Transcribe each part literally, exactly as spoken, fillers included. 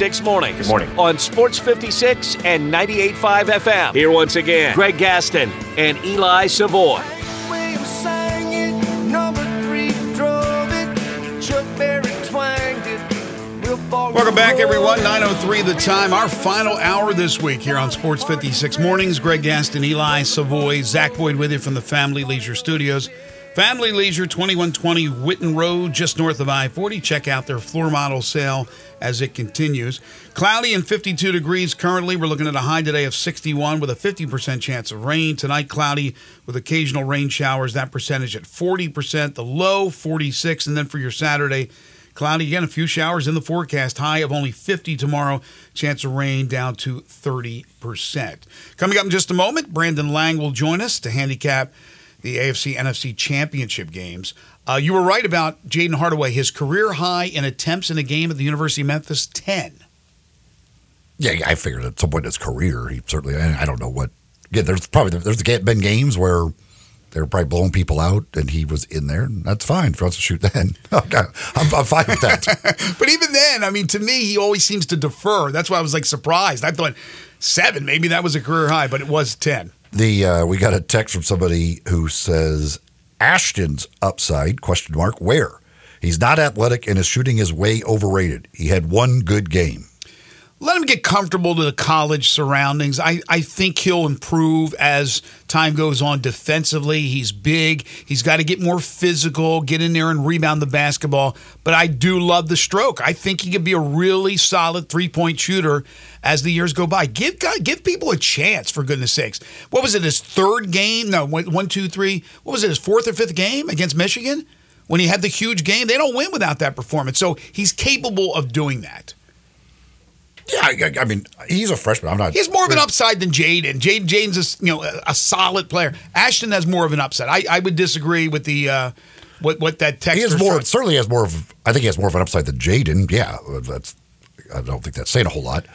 Six mornings. Good morning. On Sports fifty-six and ninety-eight point five F M. Here once again, Greg Gaston and Eli Savoy. Welcome back, everyone. nine oh three the time. Our final hour this week here on Sports fifty-six Mornings. Greg Gaston, Eli Savoy, Zach Boyd with you from the Family Leisure Studios. Family Leisure, twenty-one twenty Whitten Road, just north of I forty. Check out their floor model sale as it continues. Cloudy and fifty-two degrees currently. We're looking at a high today of sixty-one with a fifty percent chance of rain. Tonight, cloudy with occasional rain showers. That percentage at forty percent. The low, forty-six. And then for your Saturday, cloudy again, a few showers in the forecast. High of only fifty tomorrow. Chance of rain down to thirty percent. Coming up in just a moment, Brandon Lang will join us to handicap the A F C N F C championship games. Uh, you were right about Jaden Hardaway, his career high in attempts in a game at the University of Memphis, ten. Yeah, I figured at some point in his career, he certainly, I don't know what, yeah, there's probably, there's been games where they were probably blowing people out and he was in there. And that's fine for us to shoot then. I'm, I'm fine with that. But even then, I mean, to me, he always seems to defer. That's why I was like surprised. I thought seven, maybe that was a career high, but it was ten. The uh, we got a text from somebody who says Ashton's upside question mark where he's not athletic and his shooting is way overrated. He had one good game. Let him get comfortable to the college surroundings. I, I think he'll improve as time goes on defensively. He's big. He's got to get more physical, get in there and rebound the basketball. But I do love the stroke. I think he could be a really solid three-point shooter as the years go by. Give God, give people a chance, for goodness sakes. What was it, his third game? No, one, two, three. What was it, his fourth or fifth game against Michigan? When he had the huge game, they don't win without that performance. So he's capable of doing that. Yeah, I, I mean, he's a freshman. I'm not. He's more of an upside than Jaden. Jaden James is, you know, a, a solid player. Ashton has more of an upside. I, I would disagree with the uh, what what that text. He has more. Showing. Certainly has more of. I think he has more of an upside than Jaden. Yeah, that's. I don't think that's saying a whole lot.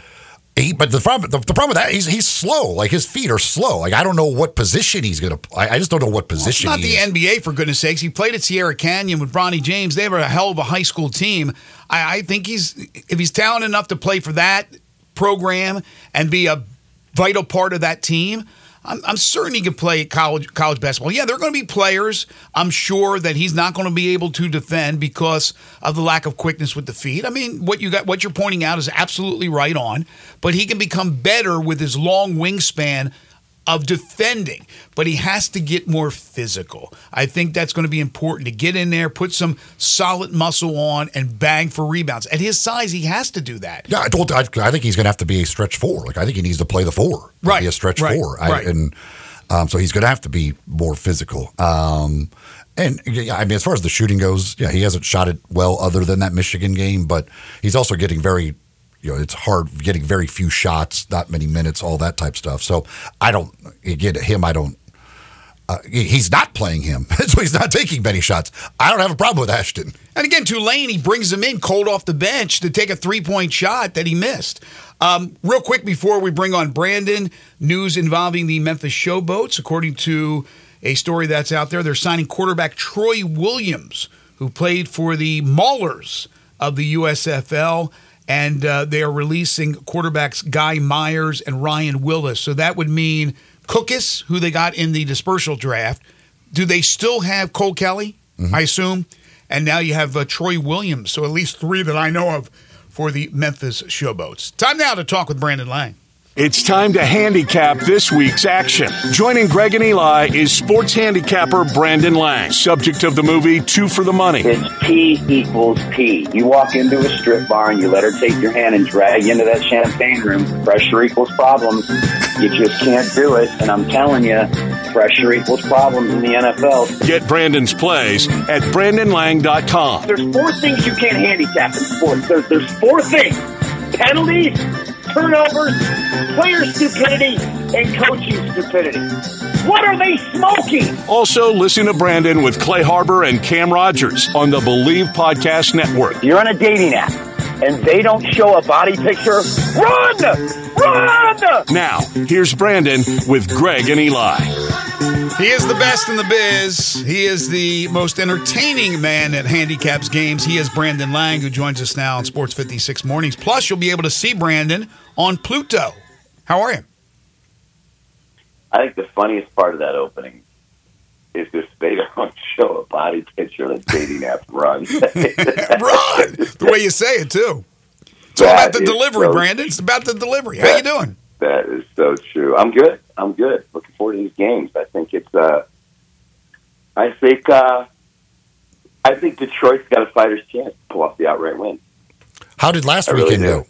He, but the problem, the, the problem with that, he's he's slow. Like his feet are slow. Like I don't know what position he's gonna. I, I just don't know what position. Well, it's not he the is. N B A, for goodness sakes. He played at Sierra Canyon with Bronny James. They were a hell of a high school team. I, I think he's if he's talented enough to play for that program and be a vital part of that team, I'm, I'm certain he could play college college basketball. Yeah, there are going to be players, I'm sure, that he's not going to be able to defend because of the lack of quickness with the feet. I mean, what you got, what you're pointing out is absolutely right on, but he can become better with his long wingspan of defending, but he has to get more physical. I think that's going to be important to get in there, put some solid muscle on, and bang for rebounds. At his size, he has to do that. Yeah, I don't. I, I think he's going to have to be a stretch four. Like I think he needs to play the four, right? Be a stretch right, four, I, right. And um, so he's going to have to be more physical. Um, and I mean, as far as the shooting goes, yeah, he hasn't shot it well other than that Michigan game, but he's also getting very. You know, it's hard getting very few shots, not many minutes, all that type stuff. So I don't get him. I don't. Uh, he's not playing him, so he's not taking many shots. I don't have a problem with Ashton. And again, Tulane, he brings him in cold off the bench to take a three-point shot that he missed. Um, real quick before we bring on Brandon, news involving the Memphis Showboats. According to a story that's out there, they're signing quarterback Troy Williams, who played for the Maulers of the U S F L. And uh, they are releasing quarterbacks Guy Myers and Ryan Willis. So that would mean Cookus, who they got in the dispersal draft. Do they still have Cole Kelly, mm-hmm. I assume? And now you have uh, Troy Williams. So at least three that I know of for the Memphis Showboats. Time now to talk with Brandon Lang. It's time to handicap this week's action. Joining Greg and Eli is sports handicapper Brandon Lang, subject of the movie Two for the Money. It's T equals P. You walk into a strip bar and you let her take your hand and drag you into that champagne room. Pressure equals problems. You just can't do it. And I'm telling you, pressure equals problems in the N F L. Get Brandon's plays at brandon lang dot com. There's four things you can't handicap in sports. There's, there's four things. Penalties, turnovers, player stupidity, and coaching stupidity. What are they smoking? Also, listen to Brandon with Clay Harbor and Cam Rogers on the Believe Podcast Network. You're on a dating app, and they don't show a body picture. Run! Run! Now, here's Brandon with Greg and Eli. He is the best in the biz. He is the most entertaining man that handicaps games. He is Brandon Lang, who joins us now on Sports fifty-six Mornings. Plus, you'll be able to see Brandon on Pluto. How are you? I think the funniest part of that opening is just they don't show a body picture of the dating app run. Run! The way you say it, too. It's all about the delivery, so Brandon. It's about the delivery. How that, you doing? That is so true. I'm good. I'm good. Looking forward to these games. I think it's. Uh, I think. Uh, I think Detroit's got a fighter's chance to pull off the outright win. How did last I weekend really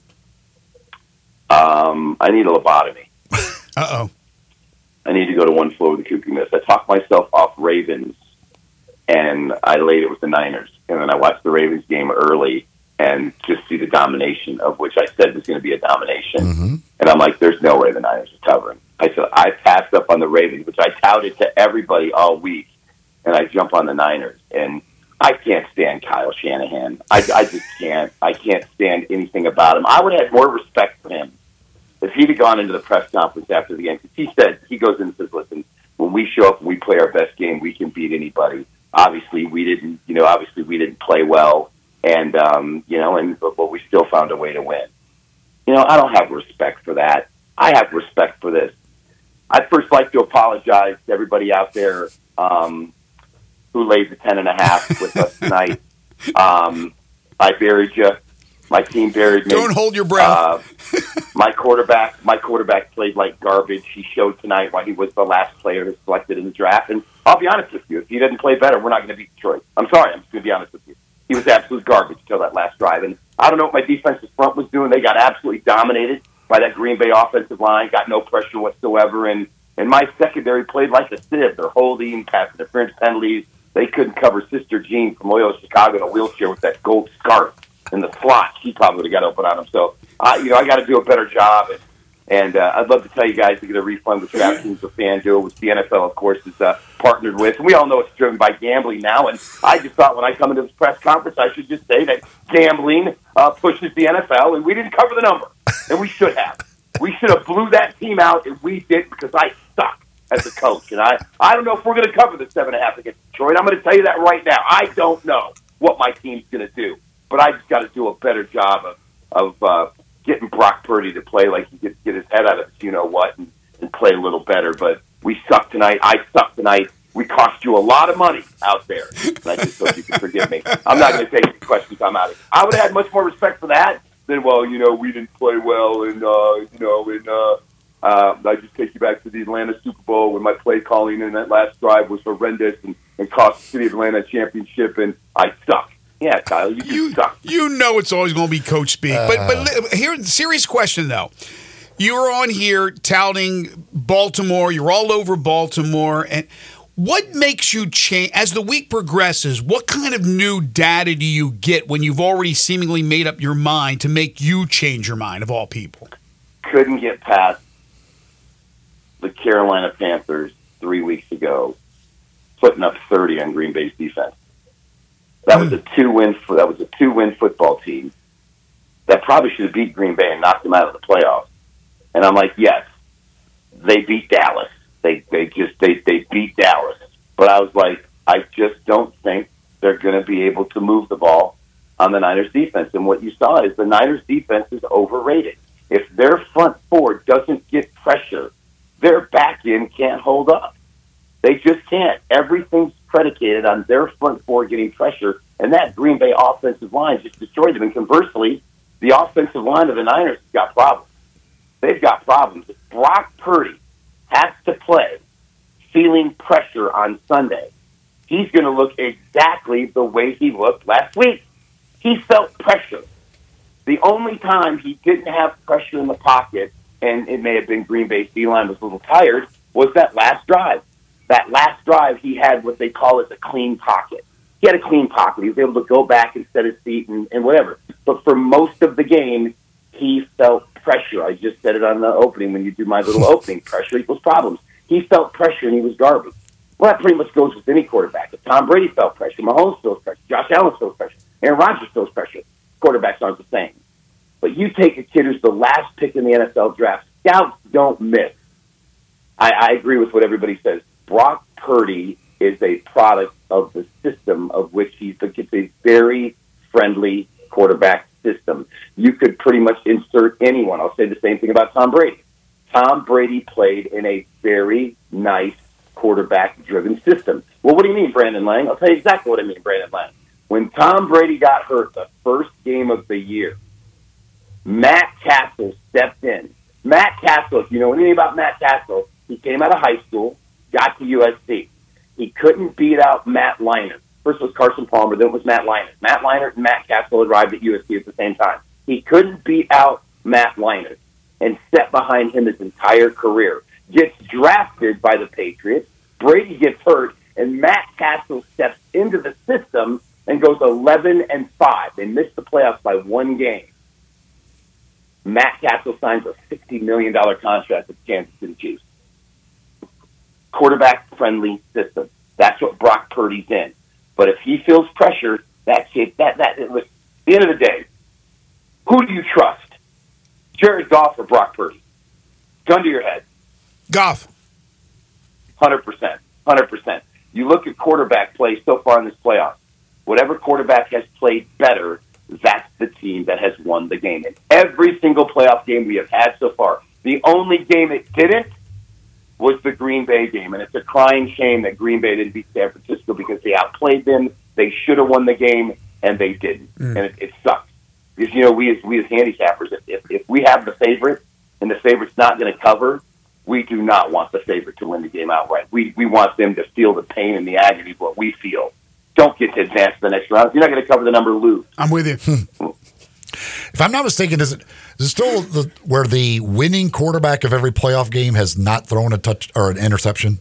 go? Um, I need a lobotomy. uh oh. I need to go to one floor with the cuckoo mist. I talked myself off Ravens, and I laid it with the Niners, and then I watched the Ravens game early and just see the domination of which I said was going to be a domination. Mm-hmm. And I'm like, there's no way the Niners are covering. I said, I passed up on the Ravens, which I touted to everybody all week, and I jump on the Niners. And I can't stand Kyle Shanahan. I, I just can't. I can't stand anything about him. I would have had more respect for him if he'd have gone into the press conference after the game. Because he said, he goes in and says, listen, when we show up and we play our best game, we can beat anybody. Obviously, we didn't, you know, obviously we didn't play well. And, um, you know, and but, but we still found a way to win. You know, I don't have respect for that. I have respect for this. I'd first like to apologize to everybody out there um, who laid the ten and a half with us tonight. Um, I buried you. My team buried me. Don't hold your breath. uh, my quarterback, my quarterback played like garbage. He showed tonight why he was the last player selected in the draft. And I'll be honest with you, if he didn't play better, we're not going to beat Detroit. I'm sorry. I'm just going to be honest with you. He was absolute garbage until that last drive. And I don't know what my defensive front was doing. They got absolutely dominated by that Green Bay offensive line, got no pressure whatsoever. And, and my secondary played like a sieve. They're holding, pass interference penalties. They couldn't cover Sister Jean from Loyola Chicago in a wheelchair with that gold scarf in the slot. She probably would have got open on him. So, I, you know, I got to do a better job. And, and uh, I'd love to tell you guys to get a refund with DraftKings or FanDuel, which the N F L, of course, is uh, partnered with. And we all know it's driven by gambling now. And I just thought when I come into this press conference, I should just say that gambling uh, pushes the N F L, and we didn't cover the number. And we should have. We should have blew that team out, and we did because I suck as a coach. And I, I don't know if we're going to cover the seven and a half against Detroit. I'm going to tell you that right now. I don't know what my team's going to do. But I just got to do a better job of, of – uh, getting Brock Purdy to play like he could get his head out of it, you know what, and, and play a little better. But we suck tonight. I suck tonight. We cost you a lot of money out there. And I just hope you can forgive me. I'm not going to take any questions. I'm out of here. I would have had much more respect for that than, well, you know, we didn't play well, and, uh, you know, and uh, uh, I just take you back to the Atlanta Super Bowl when my play calling in that last drive was horrendous and, and cost the city of Atlanta a championship, and I suck. Yeah, Kyle, you, you suck. You know it's always going to be coach speak. Uh, but but here, serious question, though. You were on here touting Baltimore. You're all over Baltimore. And what makes you change? As the week progresses, what kind of new data do you get when you've already seemingly made up your mind to make you change your mind, of all people? Couldn't get past the Carolina Panthers three weeks ago putting up thirty on Green Bay's defense. That was a two-win. That was a two-win football team that probably should have beat Green Bay and knocked them out of the playoffs. And I'm like, yes, they beat Dallas. They they just they they beat Dallas. But I was like, I just don't think they're going to be able to move the ball on the Niners defense. And what you saw is the Niners defense is overrated. If their front four doesn't get pressure, their back end can't hold up. They just can't. Everything's predicated on their front four getting pressure, and that Green Bay offensive line just destroyed them. And conversely, the offensive line of the Niners has got problems. They've got problems. Brock Purdy has to play feeling pressure on Sunday. He's going to look exactly the way he looked last week. He felt pressure. The only time he didn't have pressure in the pocket, and it may have been Green Bay's D-line was a little tired, was that last drive. That last drive, he had what they call it the clean pocket. He had a clean pocket. He was able to go back and set his feet and, and whatever. But for most of the game, he felt pressure. I just said it on the opening when you do my little opening. Pressure equals problems. He felt pressure, and he was garbage. Well, that pretty much goes with any quarterback. If Tom Brady felt pressure, Mahomes feels pressure, Josh Allen feels pressure, Aaron Rodgers feels pressure. Quarterbacks aren't the same. But you take a kid who's the last pick in the N F L draft. Scouts don't miss. I, I agree with what everybody says. Brock Purdy is a product of the system of which he's the, it's a very friendly quarterback system. You could pretty much insert anyone. I'll say the same thing about Tom Brady. Tom Brady played in a very nice quarterback-driven system. Well, what do you mean, Brandon Lang? I'll tell you exactly what I mean, Brandon Lang. When Tom Brady got hurt the first game of the year, Matt Cassel stepped in. Matt Cassel, if you know anything about Matt Cassel, he came out of high school, got to U S C. He couldn't beat out Matt Linus. First was Carson Palmer, then it was Matt Linus. Matt Linus and Matt Cassel arrived at U S C at the same time. He couldn't beat out Matt Linus and set behind him his entire career. Gets drafted by the Patriots, Brady gets hurt, and Matt Cassel steps into the system and goes eleven and five. They missed the playoffs by one game. Matt Cassel signs a sixty million dollars contract with the Kansas City Chiefs. Quarterback-friendly system. That's what Brock Purdy's in. But if he feels pressure, that kid, that, that, it was, at the end of the day, who do you trust? Jared Goff or Brock Purdy? Gun to your head. Goff. one hundred percent. one hundred percent. You look at quarterback play so far in this playoff. Whatever quarterback has played better, that's the team that has won the game. In every single playoff game we have had so far, the only game it didn't was the Green Bay game. And it's a crying shame that Green Bay didn't beat San Francisco because they outplayed them. They should have won the game, and they didn't. Mm. And it, it sucks. Because, you know, we as, we as handicappers, if, if, if we have the favorite and the favorite's not going to cover, we do not want the favorite to win the game outright. We we want them to feel the pain and the agony of what we feel. Don't get to advance the next round. If you're not going to cover the number, lose. I'm with you. If I'm not mistaken, is it, is it still the, where the winning quarterback of every playoff game has not thrown a touch or an interception?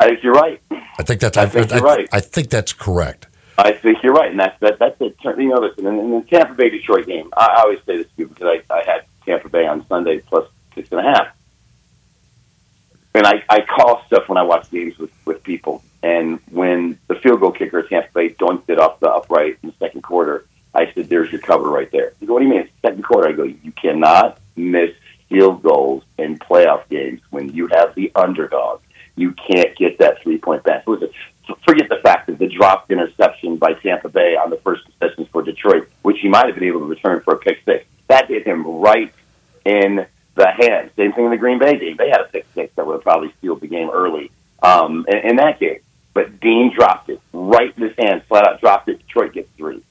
I think you're right. I think that's I think I, you're I, right. I think that's correct. I think you're right, and that's that, that's it. You know, listen, in the Tampa Bay Detroit game, I always say this too because I, I had Tampa Bay on Sunday plus six and a half, and I, I call stuff when I watch games with, with people. And when the field goal kicker at Tampa Bay dunked it off the upright in the second quarter, I said, there's your cover right there. They go, what do you mean, second quarter? I go, you cannot miss field goals in playoff games when you have the underdog. You can't get that three-point back. Forget the fact that the dropped interception by Tampa Bay on the first possession for Detroit, which he might have been able to return for a pick six. That hit him right in the hand. Same thing in the Green Bay game. They had a pick six that would have probably sealed the game early um, in, in that game. But Dean dropped it right in his hand, flat out dropped it. Detroit gets three.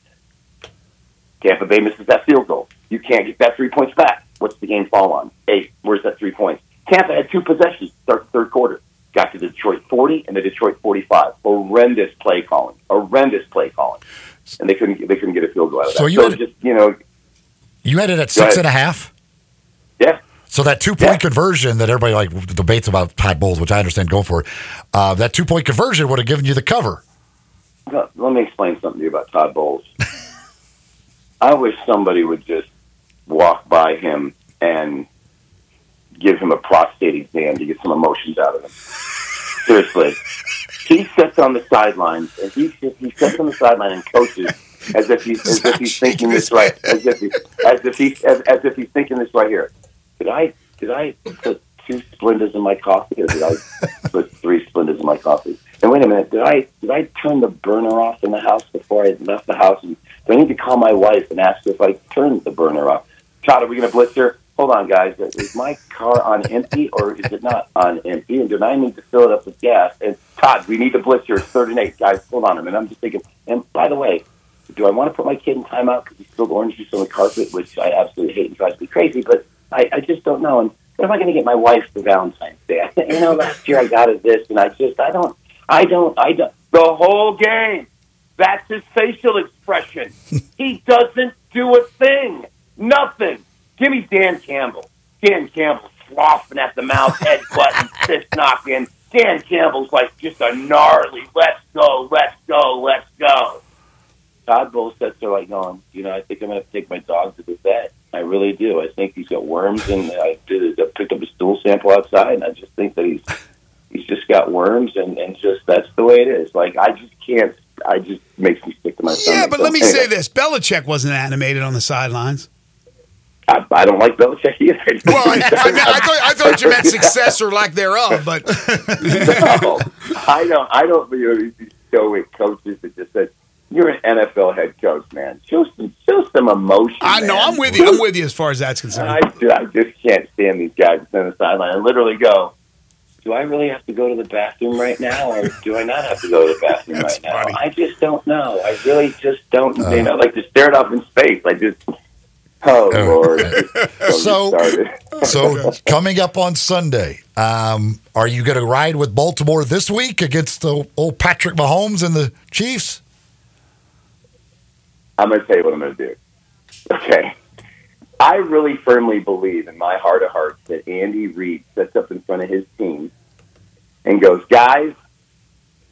Tampa Bay misses that field goal. You can't get that three points back. What's the game fall on? Eight. Where's that three points? Tampa had two possessions, third, third quarter. Got to the Detroit forty and the Detroit forty-five. Horrendous play calling. Horrendous play calling. And they couldn't they couldn't get a field goal out of that. So you, so had, just, you, know, you had it at six ahead. and a half? Yeah. So that two-point yeah. conversion that everybody like debates about Todd Bowles, which I understand going for, uh, that two-point conversion would have given you the cover. Let me explain something to you about Todd Bowles. I wish somebody would just walk by him and give him a prostate exam to get some emotions out of him. Seriously. He sits on the sidelines, and he he sits on the sideline and coaches as if he's as if he's thinking this right, as if he, as if he as, as if he's thinking this right here. Did I did I put two Splendas in my coffee, or did I put three Splendas in my coffee? And wait a minute, did I did I turn the burner off in the house before I left the house? And do I need to call my wife and ask her if I turned the burner off? Todd, are we going to blitz her? Hold on, guys. Is my car on empty, or is it not on empty? And do I need to fill it up with gas? And Todd, we need to blitz here. It's third and eight, guys. Hold on a minute. I'm just thinking. And by the way, do I want to put my kid in timeout because he spilled orange juice on the carpet, which I absolutely hate and drives me crazy? But I, I just don't know. And what am I going to get my wife for Valentine's Day? You know, last year I got her this, and I just I don't I don't I don't the whole game. That's his facial expression. He doesn't do a thing. Nothing. Give me Dan Campbell. Dan Campbell sloughing at the mouth, head button, fist knocking. Dan Campbell's like just a gnarly, let's go, let's go, let's go. Todd Bowles sits there like going, you know, I think I'm going to take my dog to the vet. I really do. I think he's got worms, and I, did, I picked up a stool sample outside, and I just think that he's he's just got worms, and, and just that's the way it is. Like, I just can't. I just makes me sick to my stomach. Yeah, but let me say this. Belichick wasn't animated on the sidelines. I, I don't like Belichick either. Well, I, I, mean, I, thought, I thought you meant success or lack thereof, but no, I don't. I don't. You know, these stoic coaches that just said, "You're an N F L head coach, man. Show some, show some emotion." I know. Man. I'm with you. I'm with you as far as that's concerned. I, I just can't stand these guys on the sideline. I literally go, "Do I really have to go to the bathroom right now, or do I not have to go to the bathroom right funny. now?" I just don't know. I really just don't. Uh, you know, like to stare it up in space. I just. Oh, Lord. so, so coming up on Sunday, um, are you going to ride with Baltimore this week against the old Patrick Mahomes and the Chiefs? I'm going to tell you what I'm going to do. Okay. I really firmly believe in my heart of hearts that Andy Reid sets up in front of his team and goes, guys,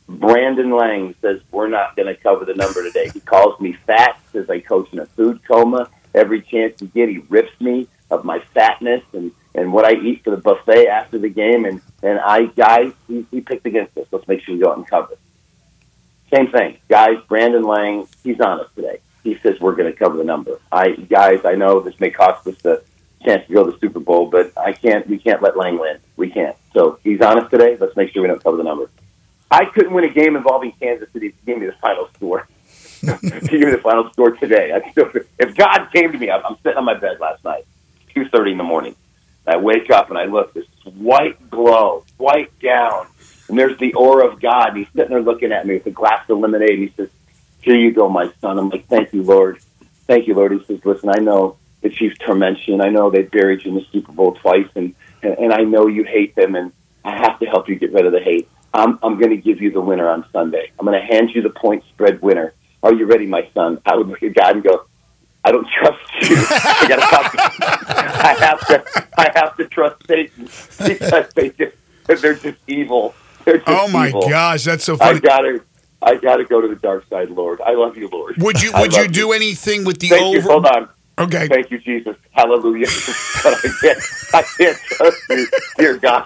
Brandon Lang says we're not going to cover the number today. He calls me fat, says I coach in a food coma. Every chance he gets, he rips me of my fatness and, and what I eat for the buffet after the game. And, and I, guys, he, he picked against us. Let's make sure we go out and cover. Same thing. Guys, Brandon Lang, he's on us today. He says we're going to cover the number. I Guys, I know this may cost us the chance to go to the Super Bowl, but I can't. we can't let Lang win. We can't. So he's on us today. Let's make sure we don't cover the number. I couldn't win a game involving Kansas City to give me the final score. To give me the final score today. I still, if God came to me, I'm, I'm sitting on my bed last night, two thirty in the morning. I wake up and I look, this white glow, white gown, and there's the aura of God. And he's sitting there looking at me with a glass of lemonade. And he says, here you go, my son. I'm like, thank you, Lord. Thank you, Lord. He says, listen, I know the Chiefs torment you, and I know they buried you in the Super Bowl twice, and, and, and I know you hate them, and I have to help you get rid of the hate. I'm, I'm going to give you the winner on Sunday. I'm going to hand you the point spread winner. Are you ready, my son? I would look at God and go, I don't trust you. I gotta talk to I have to I have to trust Satan because they just they're just evil. They're just oh my evil. Gosh, that's so funny. I gotta I gotta go to the dark side, Lord. I love you, Lord. Would you would you do you. anything with the Thank over you. Hold on. Okay. Thank you, Jesus. Hallelujah. But I can't, I can't trust you, dear God.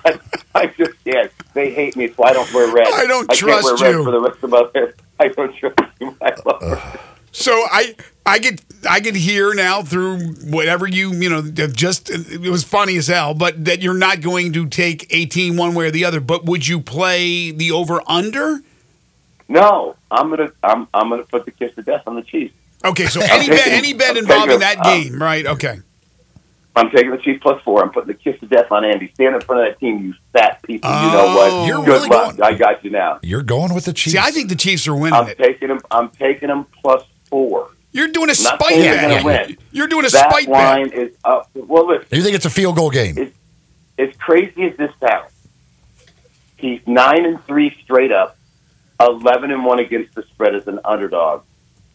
I just can't. They hate me, so I don't wear red. I don't I trust can't wear you red for the rest of my life. I don't trust you, my Lord. So I, I get, I get here now through whatever you, you know, just it was funny as hell, but that you're not going to take eighteen one way or the other. But would you play the over under? No, I'm gonna, I'm, I'm gonna put the kiss to death on the Chiefs. Okay, so any bet, any bet involved in that game, um, right? Okay. I'm taking the Chiefs plus four. I'm putting the kiss to death on Andy. Stand in front of that team, you fat people. Oh, you know what? You're Good really luck. Going. I got you now. You're going with the Chiefs. See, I think the Chiefs are winning I'm it. Taking them, I'm taking them plus four. You're doing a spite bet. Win. You're doing a that spite line bet. Is up. Well, listen, you think it's a field goal game? As crazy as this sounds, he's nine and three straight up, eleven and one against the spread as an underdog,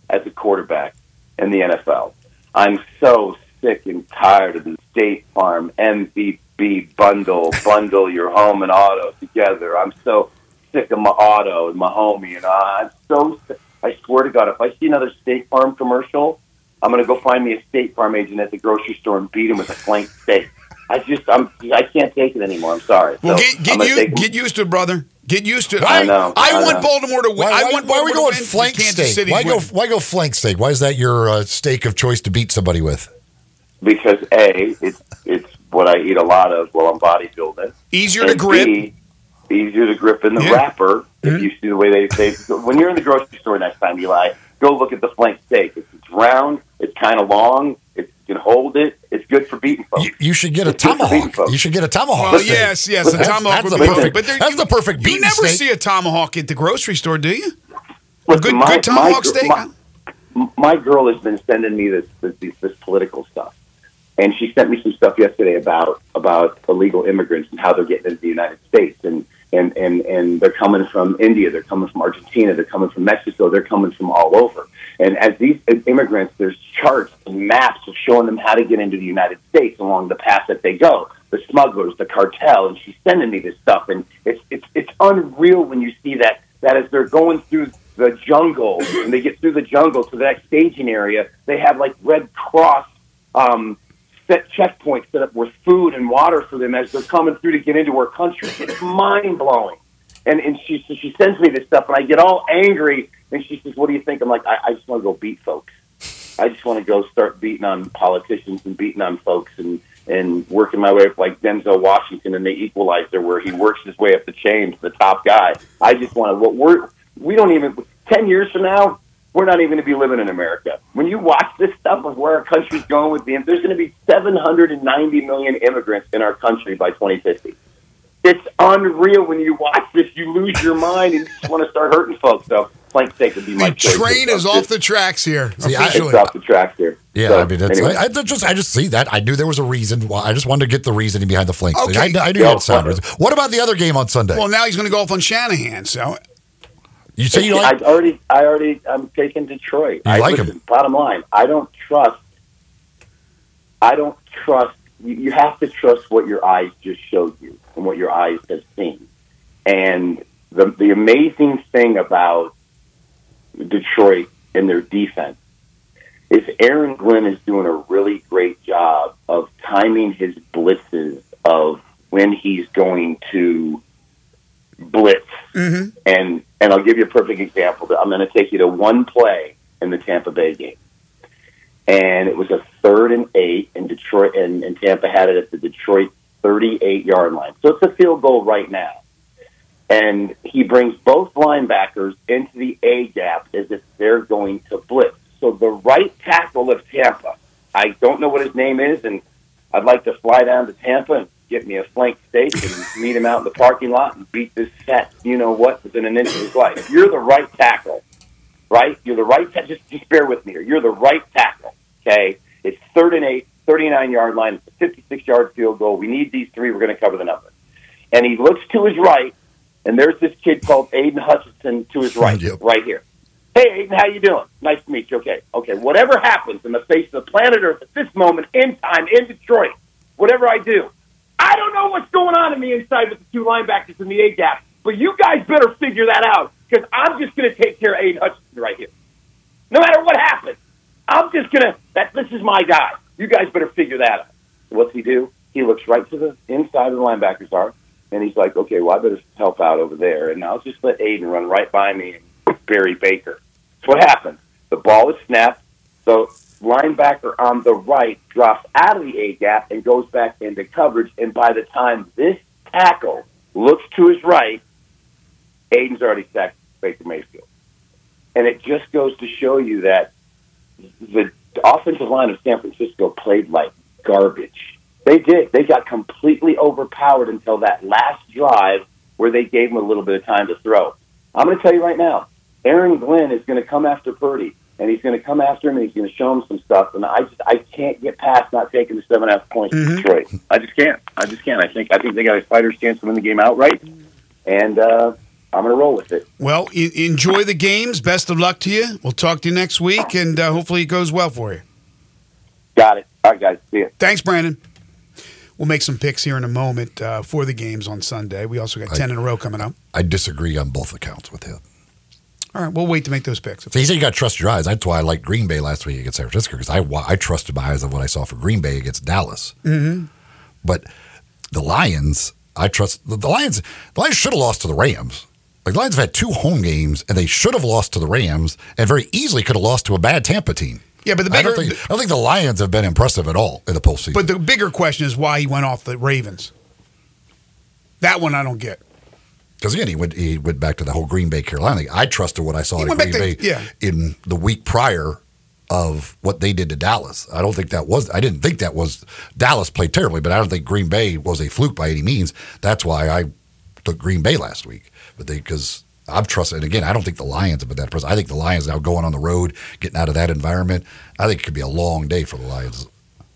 as a quarterback in the N F L. I'm so sick and tired of the State Farm M V P bundle. Bundle your home and auto together. I'm so sick of my auto and my homie, and I'm so sick. I swear to God, if I see another State Farm commercial, I'm going to go find me a State Farm agent at the grocery store and beat him with a flank steak. I just, I'm, I can't take it anymore. I'm sorry. Well, so get get, you, get used to it, brother. Get used to it. I, I know. I, I want know. Baltimore to win. Why, why, I want why are we going flank steak? Why go, why go flank steak? Why is that your uh, steak of choice to beat somebody with? Because, A, it's it's what I eat a lot of while I'm bodybuilding. Easier and to grip. B, easier to grip in the yeah. wrapper. Mm-hmm. If you see the way they say when you're in the grocery store next time, Eli, go look at the flank steak. It's, it's round. It's kind of long. It's, you can hold it. It's good for beating folks. You, you should get a tomahawk. You should get a tomahawk. Well, yes, yes. Listen, a tomahawk would be perfect. But that's you, the perfect beating You never steak. See a tomahawk at the grocery store, do you? Listen, good, my, good tomahawk my, steak? My, my girl has been sending me this, this, this political stuff. And she sent me some stuff yesterday about about illegal immigrants and how they're getting into the United States. And, and, and, and they're coming from India. They're coming from Argentina. They're coming from Mexico. They're coming from all over. And as these immigrants, there's charts and maps of showing them how to get into the United States along the path that they go. The smugglers, the cartel, and she's sending me this stuff. And it's it's it's unreal when you see that, that as they're going through the jungle and they get through the jungle to that staging area, they have like Red Cross um, set checkpoints set up with food and water for them as they're coming through to get into our country. It's mind-blowing. And, and she she sends me this stuff, and I get all angry. And she says, what do you think? I'm like, I, I just want to go beat folks. I just want to go start beating on politicians and beating on folks and, and working my way up like Denzel Washington in The Equalizer, where he works his way up the chain to the top guy. I just want to, what we're, we don't even, ten years from now, we're not even going to be living in America. When you watch this stuff of where our country's going with the, there's going to be seven hundred ninety million immigrants in our country by twenty fifty. It's unreal. When you watch this, you lose your mind and you just want to start hurting folks. So, plank steak would be my choice. The train is off the tracks here. See, officially. It's off the tracks here. Yeah, so, I mean, that's, anyway. I, I just I just see that. I knew there was a reason. Why. I just wanted to get the reasoning behind the flank. Okay. I, I knew that sounded. What about the other game on Sunday? Well, now he's going to go off on Shanahan, so... You say you like? I already, I already, I'm taking Detroit. You I like listen, him. Bottom line, I don't trust. I don't trust. You, you have to trust what your eyes just showed you and what your eyes have seen. And the the amazing thing about Detroit and their defense is Aaron Glenn is doing a really great job of timing his blitzes of when he's going to blitz. Mm-hmm. And and I'll give you a perfect example. I'm going to take you to one play in the Tampa Bay game. And it was a third and eight, and Detroit and, and Tampa had it at the Detroit thirty-eight-yard line. So it's a field goal right now. And he brings both linebackers into the A-gap as if they're going to blitz. So the right tackle of Tampa, I don't know what his name is, and I'd like to fly down to Tampa and get me a flank steak and meet him out in the parking lot and beat this set, you know what, within an inch of his life. If you're the right tackle, right? You're the right tackle. Just, just bear with me here. You're the right tackle, okay? It's third and eight, thirty-nine-yard line. It's a fifty-six-yard field goal. We need these three. We're going to cover the number. And he looks to his right, and there's this kid called Aidan Hutchinson to his right, yep. right here. Hey, Aidan, how you doing? Nice to meet you. Okay, okay. Whatever happens in the face of the planet Earth at this moment in time in Detroit, whatever I do, I don't know what's going on in the inside with the two linebackers in the A-gap, but you guys better figure that out because I'm just going to take care of Aidan Hutchinson right here. No matter what happens, I'm just going to – this is my guy. You guys better figure that out. So what's he do? He looks right to the inside of the linebackers are, and he's like, okay, well, I better help out over there, and I'll just let Aidan run right by me and bury Baker. So what happens? The ball is snapped, so – linebacker on the right drops out of the A-gap and goes back into coverage, and by the time this tackle looks to his right, Aidan's already sacked Baker Mayfield. And it just goes to show you that the offensive line of San Francisco played like garbage. They did. They got completely overpowered until that last drive where they gave him a little bit of time to throw. I'm going to tell you right now, Aaron Glenn is going to come after Purdy. And he's going to come after him, and he's going to show him some stuff. And I just, I can't get past not taking the seven and a half points mm-hmm. to Detroit. I just can't. I just can't. I think, I think they got a fighter's chance to win the game outright. And uh, I'm going to roll with it. Well, e- enjoy the games. Best of luck to you. We'll talk to you next week, and uh, hopefully it goes well for you. Got it. All right, guys. See you. Thanks, Brandon. We'll make some picks here in a moment uh, for the games on Sunday. We also got I, ten in a row coming up. I disagree on both accounts with him. All right, we'll wait to make those picks. So you said you got to trust your eyes. That's why I liked Green Bay last week against San Francisco because I I trusted my eyes on what I saw for Green Bay against Dallas. Mm-hmm. But the Lions, I trust the, the Lions. The Lions should have lost to the Rams. Like the Lions have had two home games and they should have lost to the Rams and very easily could have lost to a bad Tampa team. Yeah, but the bigger, I don't think, I don't think the Lions have been impressive at all in the postseason. But the bigger question is why he went off the Ravens. That one I don't get. Because again, he went he went back to the whole Green Bay Carolina thing. I trusted what I saw in Green Bay to, yeah. in the week prior of what they did to Dallas. I don't think that was. I didn't think that was. Dallas played terribly, but I don't think Green Bay was a fluke by any means. That's why I took Green Bay last week. But they because I'm trusting. And again, I don't think the Lions have been that impressive. I think the Lions now going on the road, getting out of that environment. I think it could be a long day for the Lions.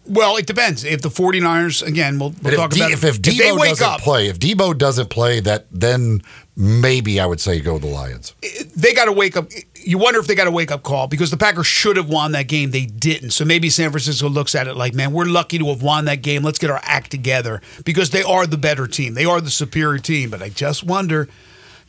Well, it depends. If the 49ers, again, we'll, we'll talk D, about it. If, if Debo if they wake doesn't up, play, if Debo doesn't play, that then maybe I would say go the Lions. They got to wake up. You wonder if they got a wake-up call because the Packers should have won that game. They didn't. So maybe San Francisco looks at it like, man, we're lucky to have won that game. Let's get our act together because they are the better team. They are the superior team. But I just wonder,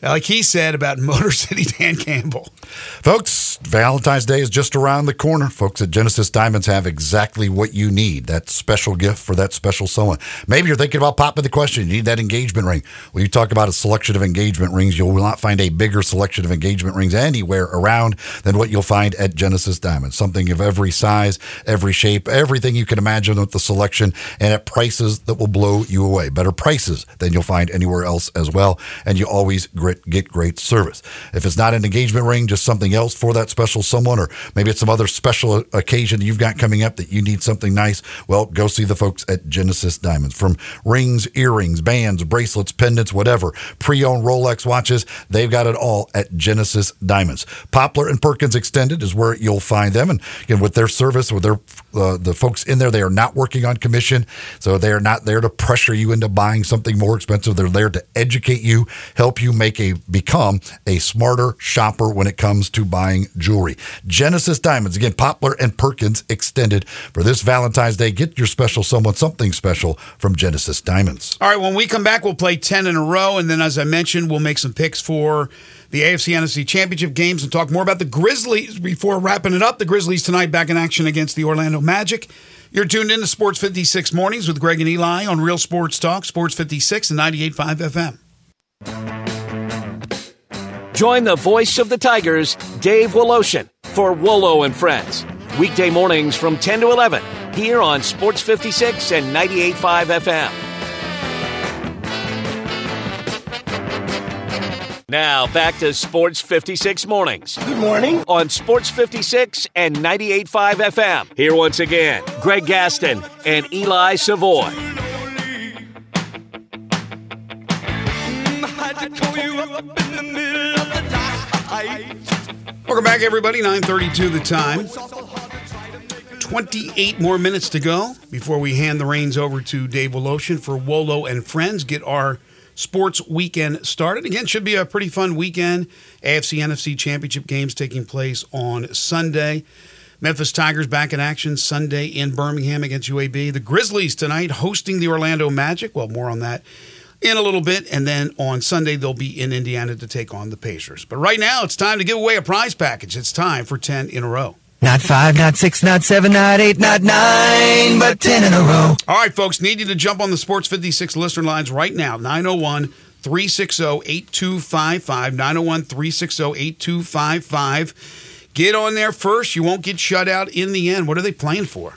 like he said about Motor City Dan Campbell. Folks, Valentine's Day is just around the corner. Folks at Genesis Diamonds have exactly what you need, that special gift for that special someone. Maybe you're thinking about popping the question, you need that engagement ring. Well, you talk about a selection of engagement rings. You will not find a bigger selection of engagement rings anywhere around than what you'll find at Genesis Diamonds. Something of every size, every shape, everything you can imagine with the selection, and at prices that will blow you away. Better prices than you'll find anywhere else as well, and you always get great service. If it's not an engagement ring, just something else for that special someone, or maybe it's some other special occasion you've got coming up that you need something nice, well, go see the folks at Genesis Diamonds. From rings, earrings, bands, bracelets, pendants, whatever, pre-owned Rolex watches, they've got it all at Genesis Diamonds. Poplar and Perkins Extended is where you'll find them, and again, with their service, with their uh, the folks in there, they are not working on commission, so they are not there to pressure you into buying something more expensive. They're there to educate you, help you make a become a smarter shopper when it comes to buying jewelry. Genesis Diamonds, again, Poplar and Perkins Extended. For this Valentine's Day, get your special someone something special from Genesis Diamonds. All right, when we come back, we'll play ten in a row, and then, as I mentioned, we'll make some picks for the A F C N F C Championship games and talk more about the Grizzlies before wrapping it up. The Grizzlies tonight back in action against the Orlando Magic. You're tuned in to Sports fifty-six Mornings with Greg and Eli on Real Sports Talk, Sports fifty-six and ninety-eight point five F M. Join the voice of the Tigers, Dave Woloshin, for Wolo and Friends. Weekday mornings from ten to eleven here on Sports fifty-six and ninety-eight point five F M. Now, back to Sports fifty-six Mornings. Good morning. On Sports fifty-six and ninety-eight point five F M. Here once again, Greg Gaston and Eli Savoy. Welcome back, everybody. nine thirty-two the time. twenty-eight more minutes to go before we hand the reins over to Dave Woloshin for Wolo and Friends. Get our sports weekend started. Again, should be a pretty fun weekend. A F C N F C Championship games taking place on Sunday. Memphis Tigers back in action Sunday in Birmingham against U A B. The Grizzlies tonight hosting the Orlando Magic. Well, more on that in a little bit. And then on Sunday, they'll be in Indiana to take on the Pacers. But right now, it's time to give away a prize package. It's time for ten in a row. Not five, not six, not seven, not eight, not nine, but ten in a row. All right, folks, need you to jump on the Sports fifty-six listener lines right now. nine oh one, three six oh, eight two five five nine oh one, three six oh, eight two five five Get on there first. You won't get shut out in the end. What are they playing for?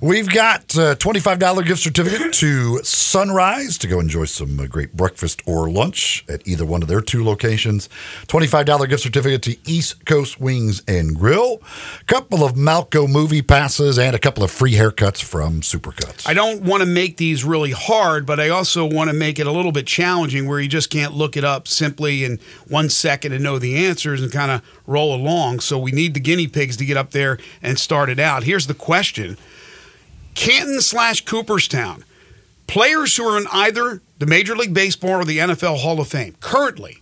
We've got a twenty-five dollars gift certificate to Sunrise to go enjoy some great breakfast or lunch at either one of their two locations. twenty-five dollars gift certificate to East Coast Wings and Grill. A couple of Malco movie passes and a couple of free haircuts from Supercuts. I don't want to make these really hard, but I also want to make it a little bit challenging where you just can't look it up simply in one second and know the answers and kind of roll along. So we need the guinea pigs to get up there and start it out. Here's the question. Canton slash Cooperstown, players who are in either the Major League Baseball or the N F L Hall of Fame. Currently,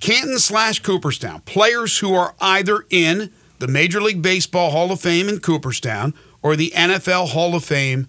Canton slash Cooperstown, players who are either in the Major League Baseball Hall of Fame in Cooperstown or the N F L Hall of Fame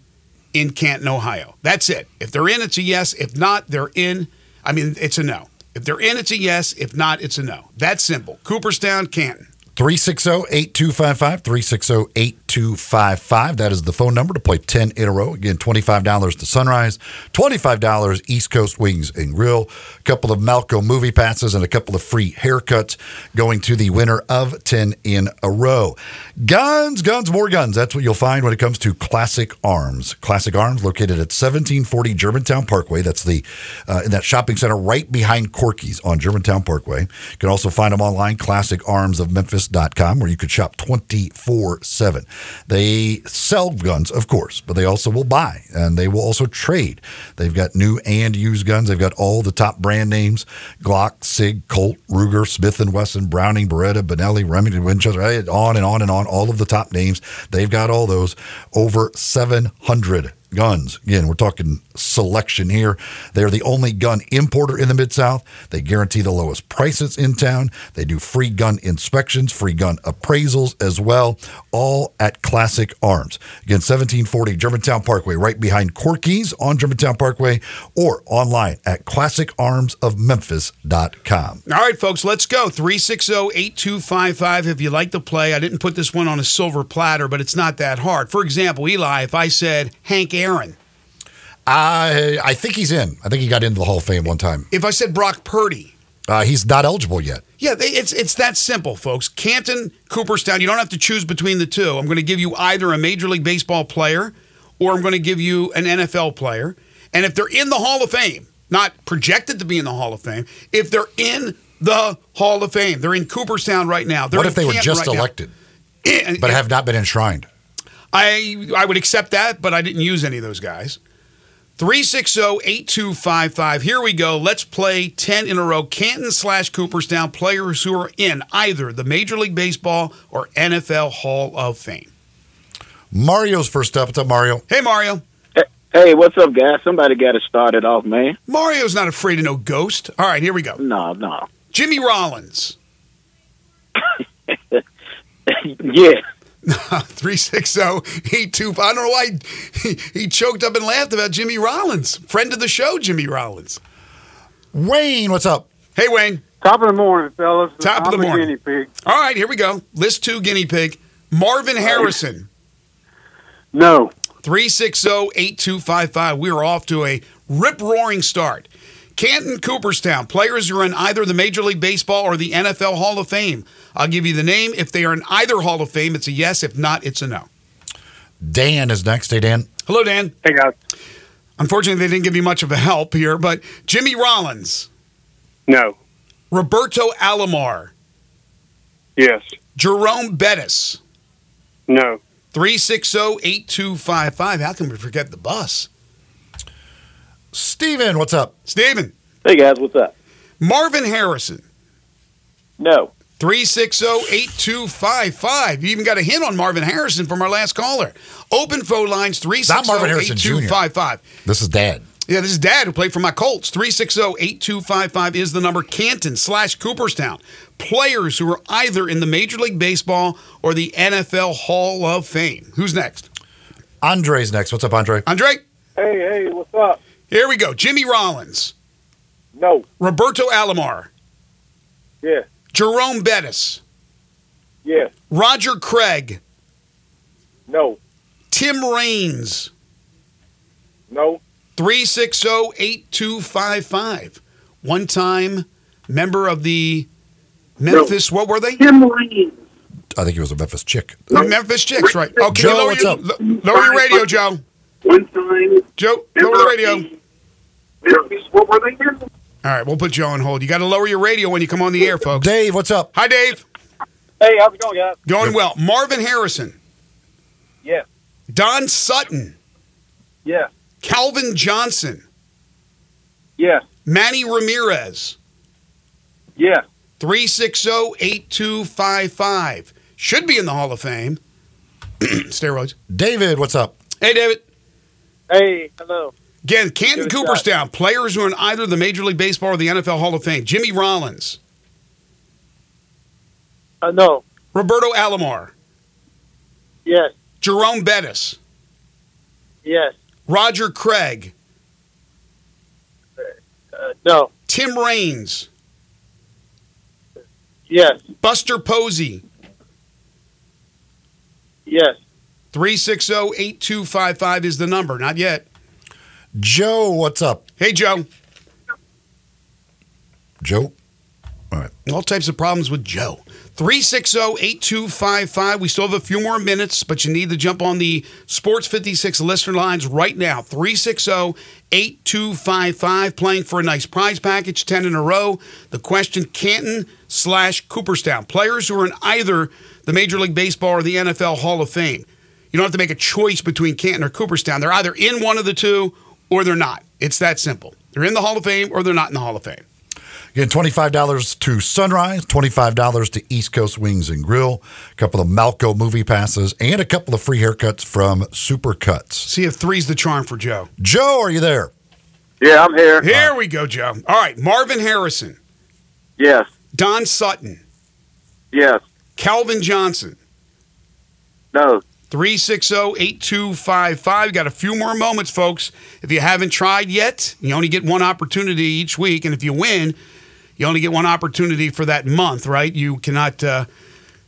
in Canton, Ohio. That's it. If they're in, it's a yes. If not, they're in. I mean, it's a no. If they're in, it's a yes. If not, it's a no. That's simple. Cooperstown, Canton. three six oh, eight two five five three six oh, eight two five five That is the phone number to play ten in a row. Again, twenty-five dollars to Sunrise, twenty-five dollars East Coast Wings and Grill, a couple of Malco movie passes, and a couple of free haircuts going to the winner of ten in a row. Guns, guns, more guns. That's what you'll find when it comes to Classic Arms. Classic Arms located at seventeen forty Germantown Parkway. That's the uh, in that shopping center right behind Corky's on Germantown Parkway. You can also find them online, Classic Arms of Memphis dot com where you could shop twenty-four seven They sell guns, of course, but they also will buy, and they will also trade. They've got new and used guns. They've got all the top brand names, Glock, Sig, Colt, Ruger, Smith and Wesson, Browning, Beretta, Benelli, Remington, Winchester, on and on and on, all of the top names. They've got all those, over seven hundred guns. Again, we're talking selection here. They're the only gun importer in the Mid-South. They guarantee the lowest prices in town. They do free gun inspections, free gun appraisals as well, all at Classic Arms. Again, seventeen forty Germantown Parkway, right behind Corky's on Germantown Parkway, or online at classic arms of memphis dot com. All right, folks, let's go. three six zero, eight two five five if you like the play. I didn't put this one on a silver platter, but it's not that hard. For example, Eli, if I said Hank Aaron. I I think he's in. I think he got into the Hall of Fame one time. If I said Brock Purdy. Uh, he's not eligible yet. Yeah, it's it's that simple, folks. Canton, Cooperstown, you don't have to choose between the two. I'm going to give you either a Major League Baseball player or I'm going to give you an N F L player. And if they're in the Hall of Fame, not projected to be in the Hall of Fame, if they're in the Hall of Fame, they're in Cooperstown right now. What if they were just elected but have not been enshrined? I I would accept that, but I didn't use any of those guys. three six zero, eight two five five. Here we go. Let's play ten in a row. Canton slash Cooperstown players who are in either the Major League Baseball or N F L Hall of Fame. Mario's first up. What's up, Mario? Hey, Mario. Hey, what's up, guys? Somebody got to start it off, man. Mario's not afraid of no ghost. All right, here we go. No, no. Jimmy Rollins. Yeah. three six zero, eight two five. I don't know why he, he choked up and laughed about Jimmy Rollins. Friend of the show, Jimmy Rollins. Wayne, what's up? Hey, Wayne. Top of the morning, fellas. Top I'm of the morning. Guinea pig. All right, here we go. List two, guinea pig. Marvin Harrison. No. three six zero, eight two five five. We are off to a rip-roaring start. Canton, Cooperstown. Players who are in either the Major League Baseball or the N F L Hall of Fame. I'll give you the name. If they are in either Hall of Fame, it's a yes. If not, it's a no. Dan is next. Hey, Dan. Hello, Dan. Hey, guys. Unfortunately, they didn't give you much of a help here, but Jimmy Rollins. No. Roberto Alomar. Yes. Jerome Bettis. No. three six zero, eight two five five. How can we forget the bus? Steven, what's up? Steven. Hey, guys, what's up? Marvin Harrison. No. three six zero, eight two five five. You even got a hint on Marvin Harrison from our last caller. Open phone lines, three six zero, eight two five five. This is Dad. Yeah, this is Dad who played for my Colts. three six zero, eight two five five is the number. Canton slash Cooperstown. Players who are either in the Major League Baseball or the N F L Hall of Fame. Who's next? Andre's next. What's up, Andre? Andre? Hey, hey, what's up? Here we go. Jimmy Rollins. No. Roberto Alomar. Yeah. Jerome Bettis. Yeah. Roger Craig. No. Tim Raines. No. three six zero, eight two five five. One-time member of the Memphis, no. What were they? Tim Raines. I think he was a Memphis chick. No. Memphis Chicks, right. Okay, oh, Joe, lower what's your, up? Lower your radio, Joe. One time. Joe, lower the radio. What were they here? All right, we'll put Joe on hold. You got to lower your radio when you come on the air, folks. Dave, what's up? Hi, Dave. Hey, how's it going, guys? Going well. Marvin Harrison. Yeah. Don Sutton. Yeah. Calvin Johnson. Yeah. Manny Ramirez. Yeah. three six zero, eight two five five. Should be in the Hall of Fame. Steroids. David, what's up? Hey, David. Hey, hello. Again, Canton, Cooperstown. Shot. Players who are in either the Major League Baseball or the N F L Hall of Fame. Jimmy Rollins. Uh, no. Roberto Alomar. Yes. Jerome Bettis. Yes. Roger Craig. Uh, no. Tim Raines. Yes. Buster Posey. Yes. three six zero, eight two five five is the number. Not yet. Joe, what's up? Hey, Joe. Joe? All right. All types of problems with Joe. three six zero, eight two five five. We still have a few more minutes, but you need to jump on the Sports fifty-six listener lines right now. three six zero, eight two five five. Playing for a nice prize package, ten in a row. The question, Canton slash Cooperstown. Players who are in either the Major League Baseball or the N F L Hall of Fame. You don't have to make a choice between Canton or Cooperstown. They're either in one of the two or they're not. It's that simple. They're in the Hall of Fame or they're not in the Hall of Fame. Again, twenty-five dollars to Sunrise, twenty-five dollars to East Coast Wings and Grill, a couple of Malco movie passes, and a couple of free haircuts from Supercuts. See if three's the charm for Joe. Joe, are you there? Yeah, I'm here. Here uh, we go, Joe. All right, Marvin Harrison. Yes. Don Sutton. Yes. Calvin Johnson. No. three six zero, eight two five five. Got a few more moments, folks. If you haven't tried yet, you only get one opportunity each week. And if you win, you only get one opportunity for that month, right? You cannot uh,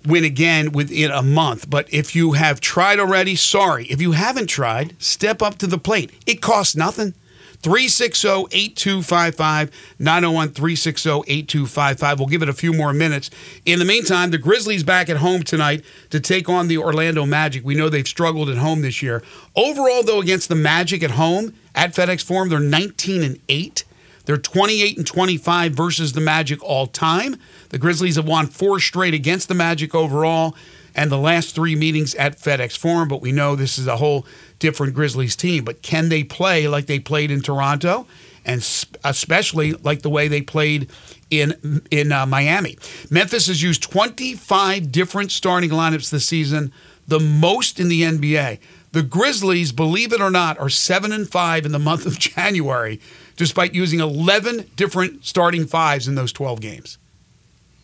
win again within a month. But if you have tried already, sorry. If you haven't tried, step up to the plate. It costs nothing. three six zero, eight two five five, nine oh one, three six zero, eight two five five. We'll give it a few more minutes. In the meantime, the Grizzlies back at home tonight to take on the Orlando Magic. We know they've struggled at home this year. Overall, though, against the Magic at home at FedEx Forum, they're nineteen and eight. They're twenty-eight and twenty-five versus the Magic all time. The Grizzlies have won four straight against the Magic overall and the last three meetings at FedEx Forum, but we know this is a whole different Grizzlies team. But can they play like they played in Toronto, and especially like the way they played in in uh, Miami? Memphis has used twenty-five different starting lineups this season, the most in the N B A. The Grizzlies, believe it or not, are seven and five in the month of January, despite using eleven different starting fives in those twelve games.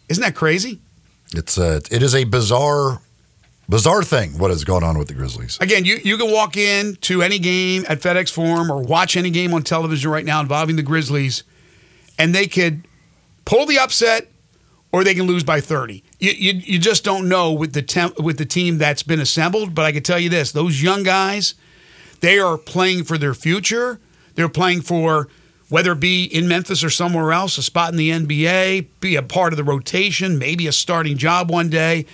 Isn't that crazy? It's a, it is a bizarre, bizarre thing what has gone on with the Grizzlies. Again, you, you can walk in to any game at FedEx Forum or watch any game on television right now involving the Grizzlies, and they could pull the upset or they can lose by thirty. You you, you just don't know with the temp, with the team that's been assembled. But I can tell you this: those young guys, they are playing for their future. They're playing for, whether it be in Memphis or somewhere else, a spot in the N B A, be a part of the rotation, maybe a starting job one day.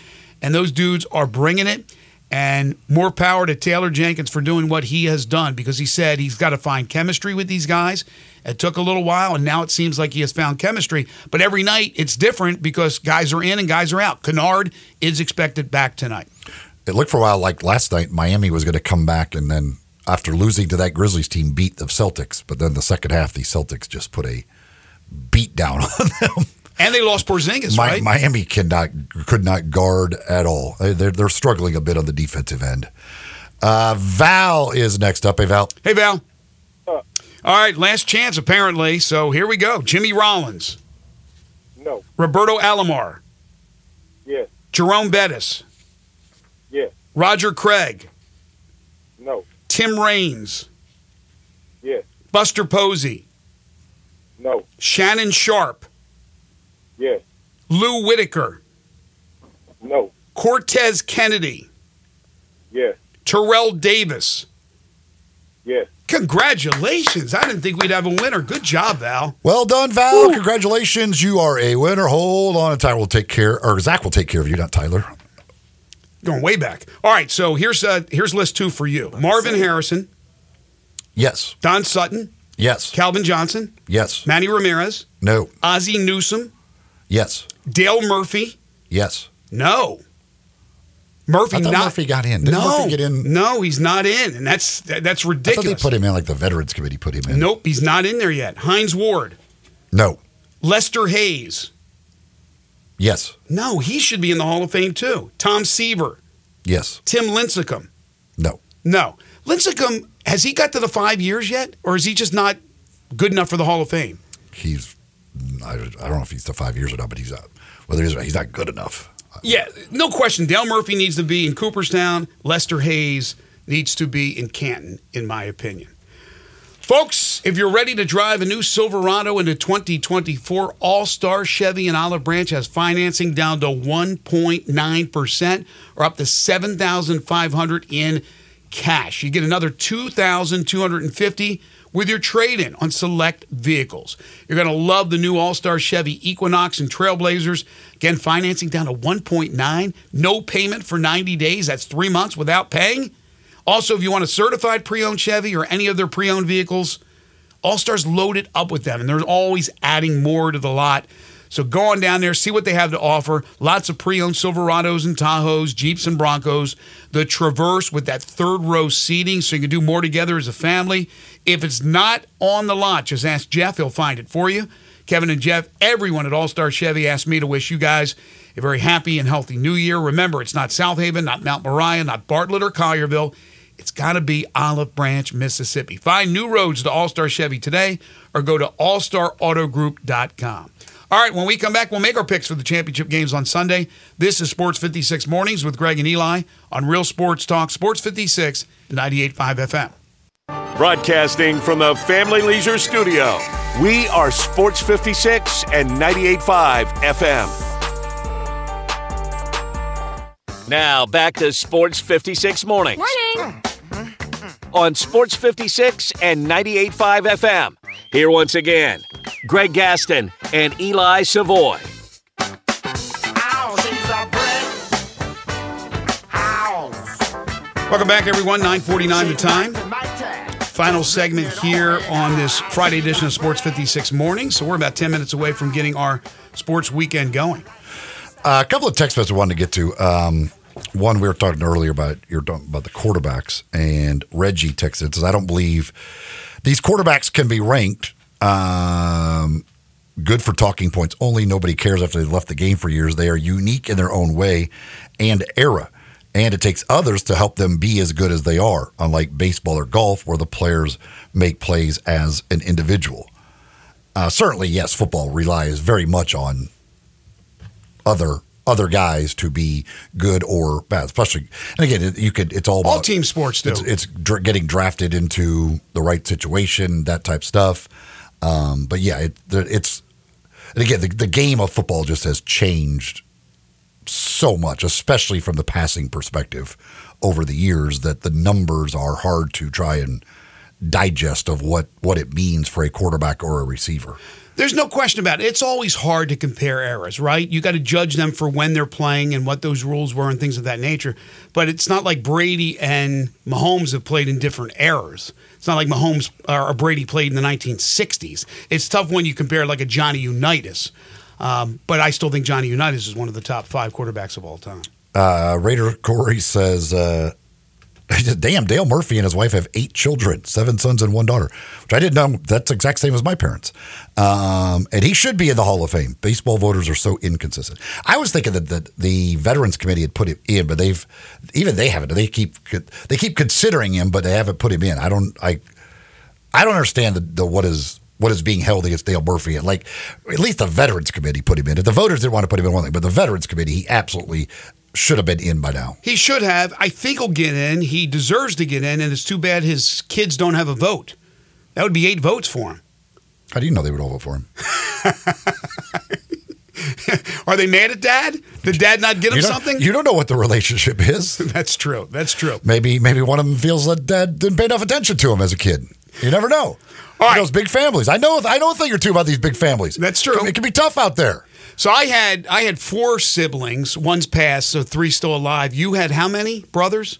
And those dudes are bringing it. And more power to Taylor Jenkins for doing what he has done, because he said he's got to find chemistry with these guys. It took a little while, and now it seems like he has found chemistry. But every night it's different because guys are in and guys are out. Kennard is expected back tonight. It looked for a while like last night Miami was going to come back and then, after losing to that Grizzlies team, beat the Celtics. But then the second half, the Celtics just put a beat down on them. And they lost Porzingis, My, right? Miami cannot, could not guard at all. They're, they're struggling a bit on the defensive end. Uh, Val is next up. Hey, Val. Hey, Val. Uh, all right, last chance, apparently. So here we go. Jimmy Rollins. No. Roberto Alomar. Yes. Jerome Bettis. Yes. Roger Craig. No. Tim Raines. Yes. Buster Posey. No. Shannon Sharp. Yes. Lou Whitaker. No. Cortez Kennedy. Yes. Terrell Davis. Yes. Congratulations. I didn't think we'd have a winner. Good job, Val. Well done, Val. Woo. Congratulations. You are a winner. Hold on a time. We'll take care, or Zach will take care of you, not Tyler. Going way back. All right, so here's uh, here's list two for you. Marvin Harrison. Yes. Don Sutton. Yes. Calvin Johnson. Yes. Manny Ramirez. No. Ozzie Newsome. Yes. Dale Murphy. Yes. No. Murphy I thought not Murphy got in. Didn't no, Murphy get in? No, he's not in, and that's that's ridiculous. I thought they put him in like the Veterans Committee put him in. Nope, he's not in there yet. Hines Ward. No. Lester Hayes. Yes. No, he should be in the Hall of Fame, too. Tom Seaver. Yes. Tim Lincecum. No. No. Lincecum, has he got to the five years yet, or is he just not good enough for the Hall of Fame? He's, I, I don't know if he's to five years or not, but he's not, whether he's, he's not good enough. Yeah, no question. Dale Murphy needs to be in Cooperstown. Lester Hayes needs to be in Canton, in my opinion. Folks, if you're ready to drive a new Silverado into twenty twenty-four, All-Star Chevy in Olive Branch has financing down to one point nine percent or up to seven thousand five hundred dollars in cash. You get another two thousand two hundred fifty dollars with your trade-in on select vehicles. You're going to love the new All-Star Chevy Equinox and Trailblazers. Again, financing down to one point nine percent, no payment for ninety days. That's three months without paying. Also, if you want a certified pre-owned Chevy or any of their pre-owned vehicles, All-Star's loaded up with them, and they're always adding more to the lot. So go on down there, see what they have to offer. Lots of pre-owned Silverados and Tahoes, Jeeps and Broncos. The Traverse with that third-row seating, so you can do more together as a family. If it's not on the lot, just ask Jeff. He'll find it for you. Kevin and Jeff, everyone at All-Star Chevy asked me to wish you guys a very happy and healthy new year. Remember, it's not South Haven, not Mount Moriah, not Bartlett or Collierville. It's got to be Olive Branch, Mississippi. Find new roads to All-Star Chevy today or go to all star auto group dot com. All right, when we come back, we'll make our picks for the championship games on Sunday. This is Sports fifty-six Mornings with Greg and Eli on Real Sports Talk, Sports fifty-six, ninety-eight point five F M. Broadcasting from the Family Leisure Studio, we are Sports fifty-six and ninety-eight point five F M. Now back to Sports fifty-six Mornings. Morning! On Sports fifty-six and ninety-eight point five F M. Here once again, Greg Gaston and Eli Savoy. Welcome back, everyone. nine forty-nine the time. Final segment here on this Friday edition of Sports fifty-six Morning. So we're about ten minutes away from getting our sports weekend going. Uh, a couple of text messages I wanted to get to. Um, one, we were talking earlier about you're talking about the quarterbacks, and Reggie texted, says, I don't believe these quarterbacks can be ranked. Um, good for talking points. Only nobody cares after they've left the game for years. They are unique in their own way and era. And it takes others to help them be as good as they are, unlike baseball or golf, where the players make plays as an individual. Uh, certainly, yes, football relies very much on other other guys to be good or bad. Especially, and again, you could. It's all about, all team sports. Though. It's, it's dr- getting drafted into the right situation, that type stuff. Um, but yeah, it, it's and again, the, the game of football just has changed so much, especially from the passing perspective over the years, that the numbers are hard to try and digest of what, what it means for a quarterback or a receiver. There's no question about it. It's always hard to compare eras, right? You got to judge them for when they're playing and what those rules were and things of that nature. But it's not like Brady and Mahomes have played in different eras. It's not like Mahomes or Brady played in the nineteen sixties. It's tough when you compare like a Johnny Unitas. Um, but I still think Johnny Unitas is one of the top five quarterbacks of all time. Uh, Raider Corey says, uh, damn, Dale Murphy and his wife have eight children, seven sons and one daughter, which I didn't know. That's the exact same as my parents. Um, and he should be in the Hall of Fame. Baseball voters are so inconsistent. I was thinking that the, the Veterans Committee had put him in, but they've even they haven't. They keep they keep considering him, but they haven't put him in. I don't I I don't understand the, the what is. What is being held against Dale Murphy? And like, at least the Veterans Committee put him in. If the voters didn't want to put him in, one thing, but the Veterans Committee, he absolutely should have been in by now. He should have. I think he'll get in. He deserves to get in, and it's too bad his kids don't have a vote. That would be eight votes for him. How do you know they would all vote for him? Are they mad at Dad? Did Dad not get him you something? You don't know what the relationship is. That's true. That's true. Maybe maybe one of them feels that Dad didn't pay enough attention to him as a kid. You never know. All right. Those big families. I know I know a thing or two about these big families. That's true. It can be tough out there. So I had I had four siblings. One's passed, so three still alive. You had how many brothers?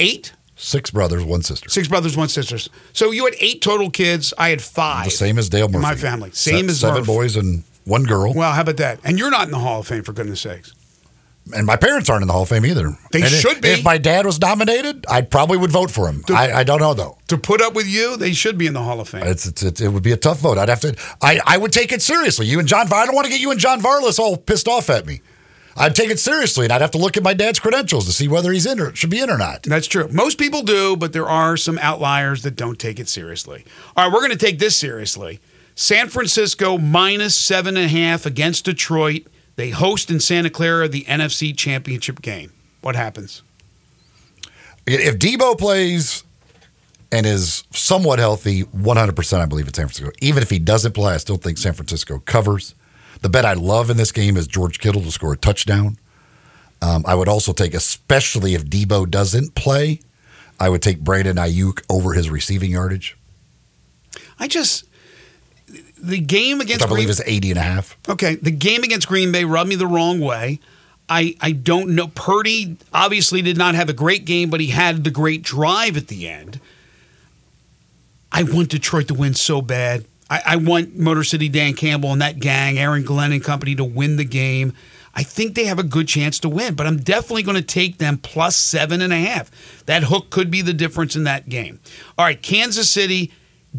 Eight? Six brothers, one sister. Six brothers, one sister. So you had eight total kids. I had five. The same as Dale Murphy. My family. Same Se- as Seven Murph. Boys and one girl. Well, how about that? And you're not in the Hall of Fame, for goodness sakes. And my parents aren't in the Hall of Fame either. They and should if, be. If my dad was nominated, I probably would vote for him. To, I, I don't know, though. To put up with you, they should be in the Hall of Fame. It's, it's, it, it would be a tough vote. I'd have to. I, I would take it seriously. You and John. I don't want to get you and John Varlas all pissed off at me. I'd take it seriously, and I'd have to look at my dad's credentials to see whether he's in or should be in or not. That's true. Most people do, but there are some outliers that don't take it seriously. All right, we're going to take this seriously. San Francisco minus seven and a half against Detroit. They host in Santa Clara the N F C Championship game. What happens? If Debo plays and is somewhat healthy, one hundred percent I believe in San Francisco. Even if he doesn't play, I still think San Francisco covers. The bet I love in this game is George Kittle to score a touchdown. Um, I would also take, especially if Debo doesn't play, I would take Brandon Ayuk over his receiving yardage. I just... The game against Which I believe Green... is eighty and a half. Okay. The game against Green Bay rubbed me the wrong way. I, I don't know. Purdy obviously did not have a great game, but he had the great drive at the end. I want Detroit to win so bad. I, I want Motor City Dan Campbell and that gang, Aaron Glenn and company, to win the game. I think they have a good chance to win, but I'm definitely going to take them plus seven and a half. That hook could be the difference in that game. All right. Kansas City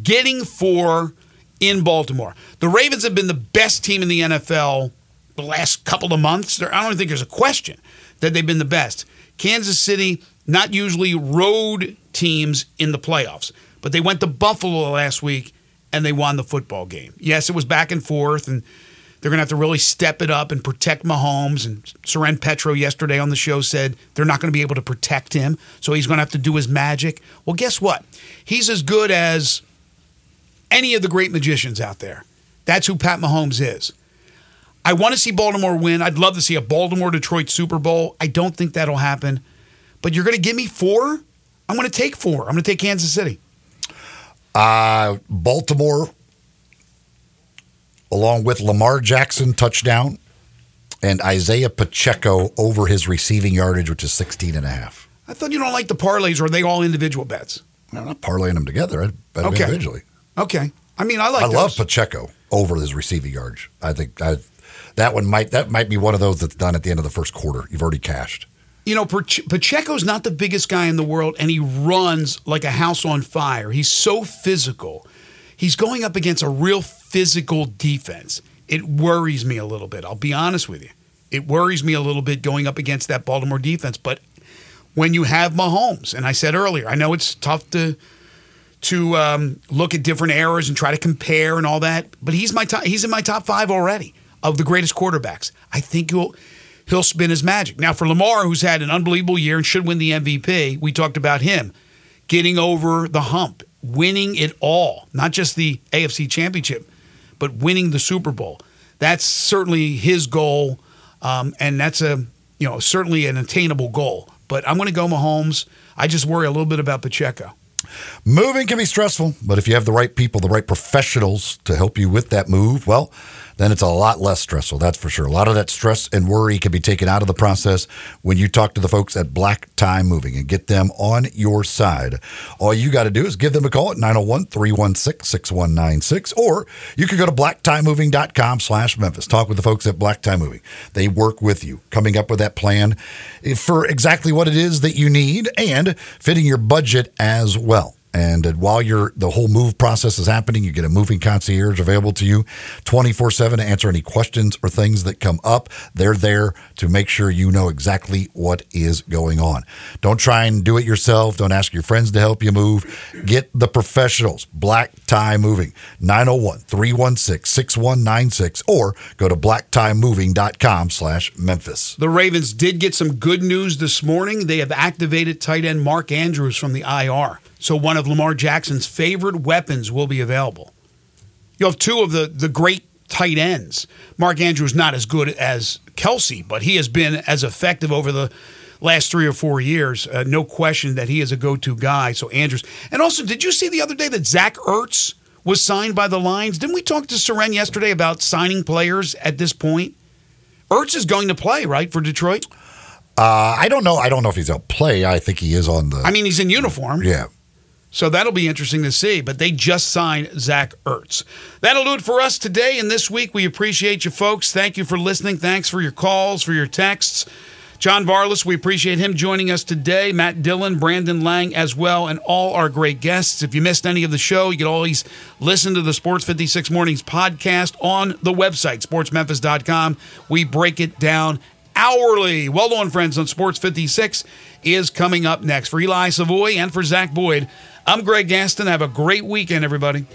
getting four in Baltimore. The Ravens have been the best team in the N F L the last couple of months. I don't think there's a question that they've been the best. Kansas City, not usually road teams in the playoffs, but they went to Buffalo last week and they won the football game. Yes, it was back and forth, and they're going to have to really step it up and protect Mahomes. And Soren Petro yesterday on the show said they're not going to be able to protect him, so he's going to have to do his magic. Well, guess what? He's as good as any of the great magicians out there. That's who Pat Mahomes is. I want to see Baltimore win. I'd love to see a Baltimore-Detroit Super Bowl. I don't think that'll happen. But you're going to give me four? I'm going to take four. I'm going to take Kansas City. Uh, Baltimore, along with Lamar Jackson touchdown and Isaiah Pacheco over his receiving yardage, which is sixteen and a half. I thought you don't like the parlays, or are they all individual bets? No, I'm not parlaying them together. I bet them okay. individually. Okay. I mean, I like I those. love Pacheco over his receiving yardage. I think I, that one might that might be one of those that's done at the end of the first quarter. You've already cashed. You know, Pacheco's not the biggest guy in the world, and he runs like a house on fire. He's so physical. He's going up against a real physical defense. It worries me a little bit. I'll be honest with you. It worries me a little bit going up against that Baltimore defense. But when you have Mahomes, and I said earlier, I know it's tough to to um, look at different eras and try to compare and all that, but he's my top, he's in my top five already of the greatest quarterbacks. I think he'll he'll spin his magic. Now, for Lamar, who's had an unbelievable year and should win the M V P, we talked about him getting over the hump, winning it all, not just the A F C Championship, but winning the Super Bowl. That's certainly his goal, um, and that's a you know certainly an attainable goal. But I'm going to go Mahomes. I just worry a little bit about Pacheco. Moving can be stressful, but if you have the right people, the right professionals to help you with that move, well, then it's a lot less stressful, that's for sure. A lot of that stress and worry can be taken out of the process when you talk to the folks at Black Tie Moving and get them on your side. All you got to do is give them a call at nine oh one, three one six, six one nine six, or you can go to black tie moving dot com slash Memphis. Talk with the folks at Black Tie Moving. They work with you, coming up with that plan for exactly what it is that you need and fitting your budget as well. And while you're, the whole move process is happening, you get a moving concierge available to you twenty-four seven to answer any questions or things that come up. They're there to make sure you know exactly what is going on. Don't try and do it yourself. Don't ask your friends to help you move. Get the professionals. Black Tie Moving, nine oh one, three one six, six one nine six, or go to black tie moving dot com slash Memphis. The Ravens did get some good news this morning. They have activated tight end Mark Andrews from the I R. So one of Lamar Jackson's favorite weapons will be available. You have two of the, the great tight ends. Mark Andrews not as good as Kelsey, but he has been as effective over the last three or four years. Uh, no question that he is a go-to guy. So Andrews. And also, did you see the other day that Zach Ertz was signed by the Lions? Didn't we talk to Soren yesterday about signing players at this point? Ertz is going to play, right, for Detroit? Uh, I don't know. I don't know if he's out play. I think he is on the... I mean, he's in uniform. Yeah. So that'll be interesting to see, but they just signed Zach Ertz. That'll do it for us today and this week. We appreciate you folks. Thank you for listening. Thanks for your calls, for your texts. John Varlis, we appreciate him joining us today. Matt Dillon, Brandon Lang as well, and all our great guests. If you missed any of the show, you can always listen to the Sports fifty-six Mornings podcast on the website, sports memphis dot com. We break it down hourly. Well done, friends, on Sports fifty-six is coming up next. For Eli Savoy and for Zach Boyd, I'm Greg Gaston. Have a great weekend, everybody.